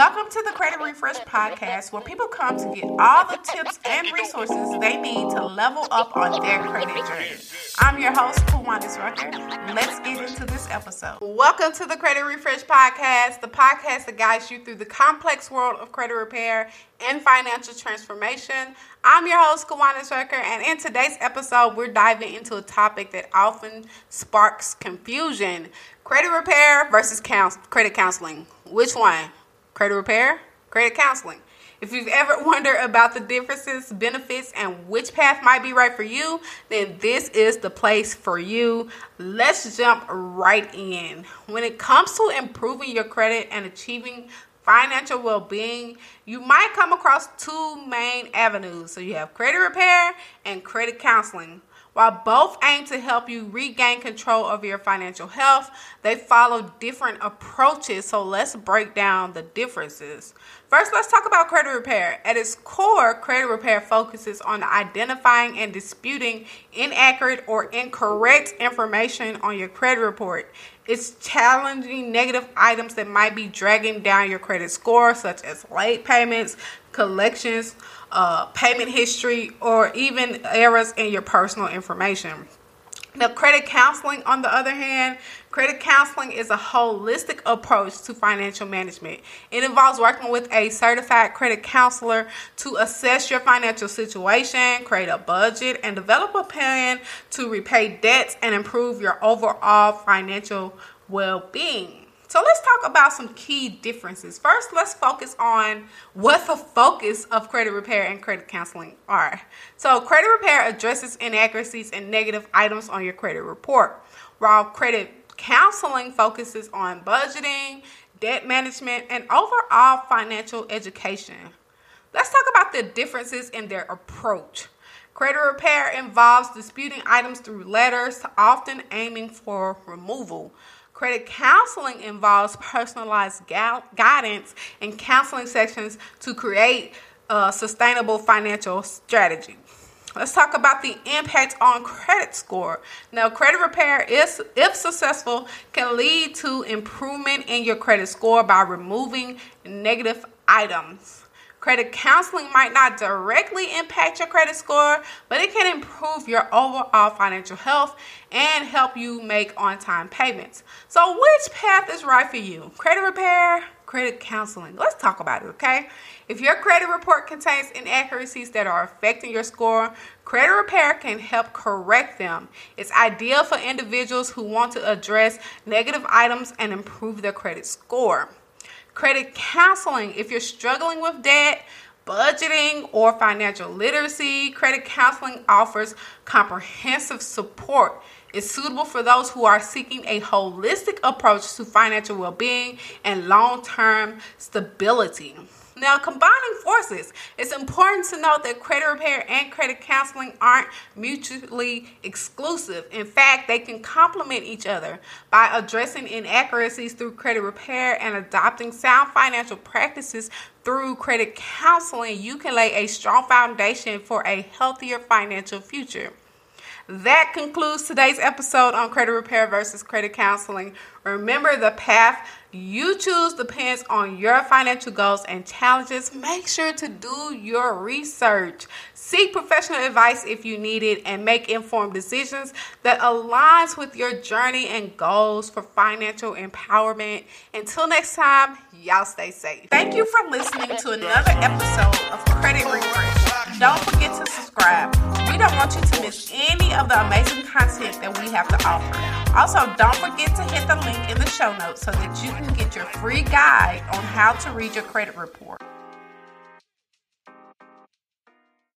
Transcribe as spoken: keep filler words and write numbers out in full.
Welcome to the Credit Refresh Podcast, where people come to get all the tips and resources they need to level up on their credit journey. I'm your host, Kiwanis Rucker. Let's get into this episode. Welcome to the Credit Refresh Podcast, the podcast that guides you through the complex world of credit repair and financial transformation. I'm your host, Kiwanis Rucker, and in today's episode, we're diving into a topic that often sparks confusion. Credit repair versus counsel- credit counseling. Which one? Credit repair, credit counseling. If you've ever wondered about the differences, benefits, and which path might be right for you, then this is the place for you. Let's jump right in. When it comes to improving your credit and achieving financial well-being, you might come across two main avenues. So you have credit repair and credit counseling. While both aim to help you regain control over your financial health, they follow different approaches, so let's break down the differences. First, let's talk about credit repair. At its core, credit repair focuses on identifying and disputing inaccurate or incorrect information on your credit report. It's challenging negative items that might be dragging down your credit score, such as late payments, collections, uh, payment history, or even errors in your personal information. Now, credit counseling, on the other hand, credit counseling is a holistic approach to financial management. It involves working with a certified credit counselor to assess your financial situation, create a budget, and develop a plan to repay debts and improve your overall financial well-being. So let's talk about some key differences. First, let's focus on what the focus of credit repair and credit counseling are. So credit repair addresses inaccuracies and negative items on your credit report, while credit counseling focuses on budgeting, debt management, and overall financial education. Let's talk about the differences in their approach. Credit repair involves disputing items through letters, often aiming for removal. Credit counseling involves personalized gal- guidance and counseling sessions to create a sustainable financial strategy. Let's talk about the impact on credit score. Now, credit repair, is, if successful, can lead to improvement in your credit score by removing negative items. Credit counseling might not directly impact your credit score, but it can improve your overall financial health and help you make on-time payments. So which path is right for you? Credit repair, credit counseling? Let's talk about it, okay? If your credit report contains inaccuracies that are affecting your score, credit repair can help correct them. It's ideal for individuals who want to address negative items and improve their credit score. Credit counseling, if you're struggling with debt, budgeting, or financial literacy, credit counseling offers comprehensive support. It's suitable for those who are seeking a holistic approach to financial well-being and long-term stability. Now, combining forces, it's important to note that credit repair and credit counseling aren't mutually exclusive. In fact, they can complement each other. By addressing inaccuracies through credit repair and adopting sound financial practices through credit counseling, you can lay a strong foundation for a healthier financial future. That concludes today's episode on credit repair versus credit counseling. Remember, the path you choose depends on your financial goals and challenges. Make sure to do your research. Seek professional advice if you need it and make informed decisions that aligns with your journey and goals for financial empowerment. Until next time, y'all stay safe. Thank you for listening to another episode of Credit Refresh. Don't forget to subscribe. We don't want you to miss any of the amazing content that we have to offer. Also, don't forget to hit the link in the show notes so that you can get your free guide on how to read your credit report.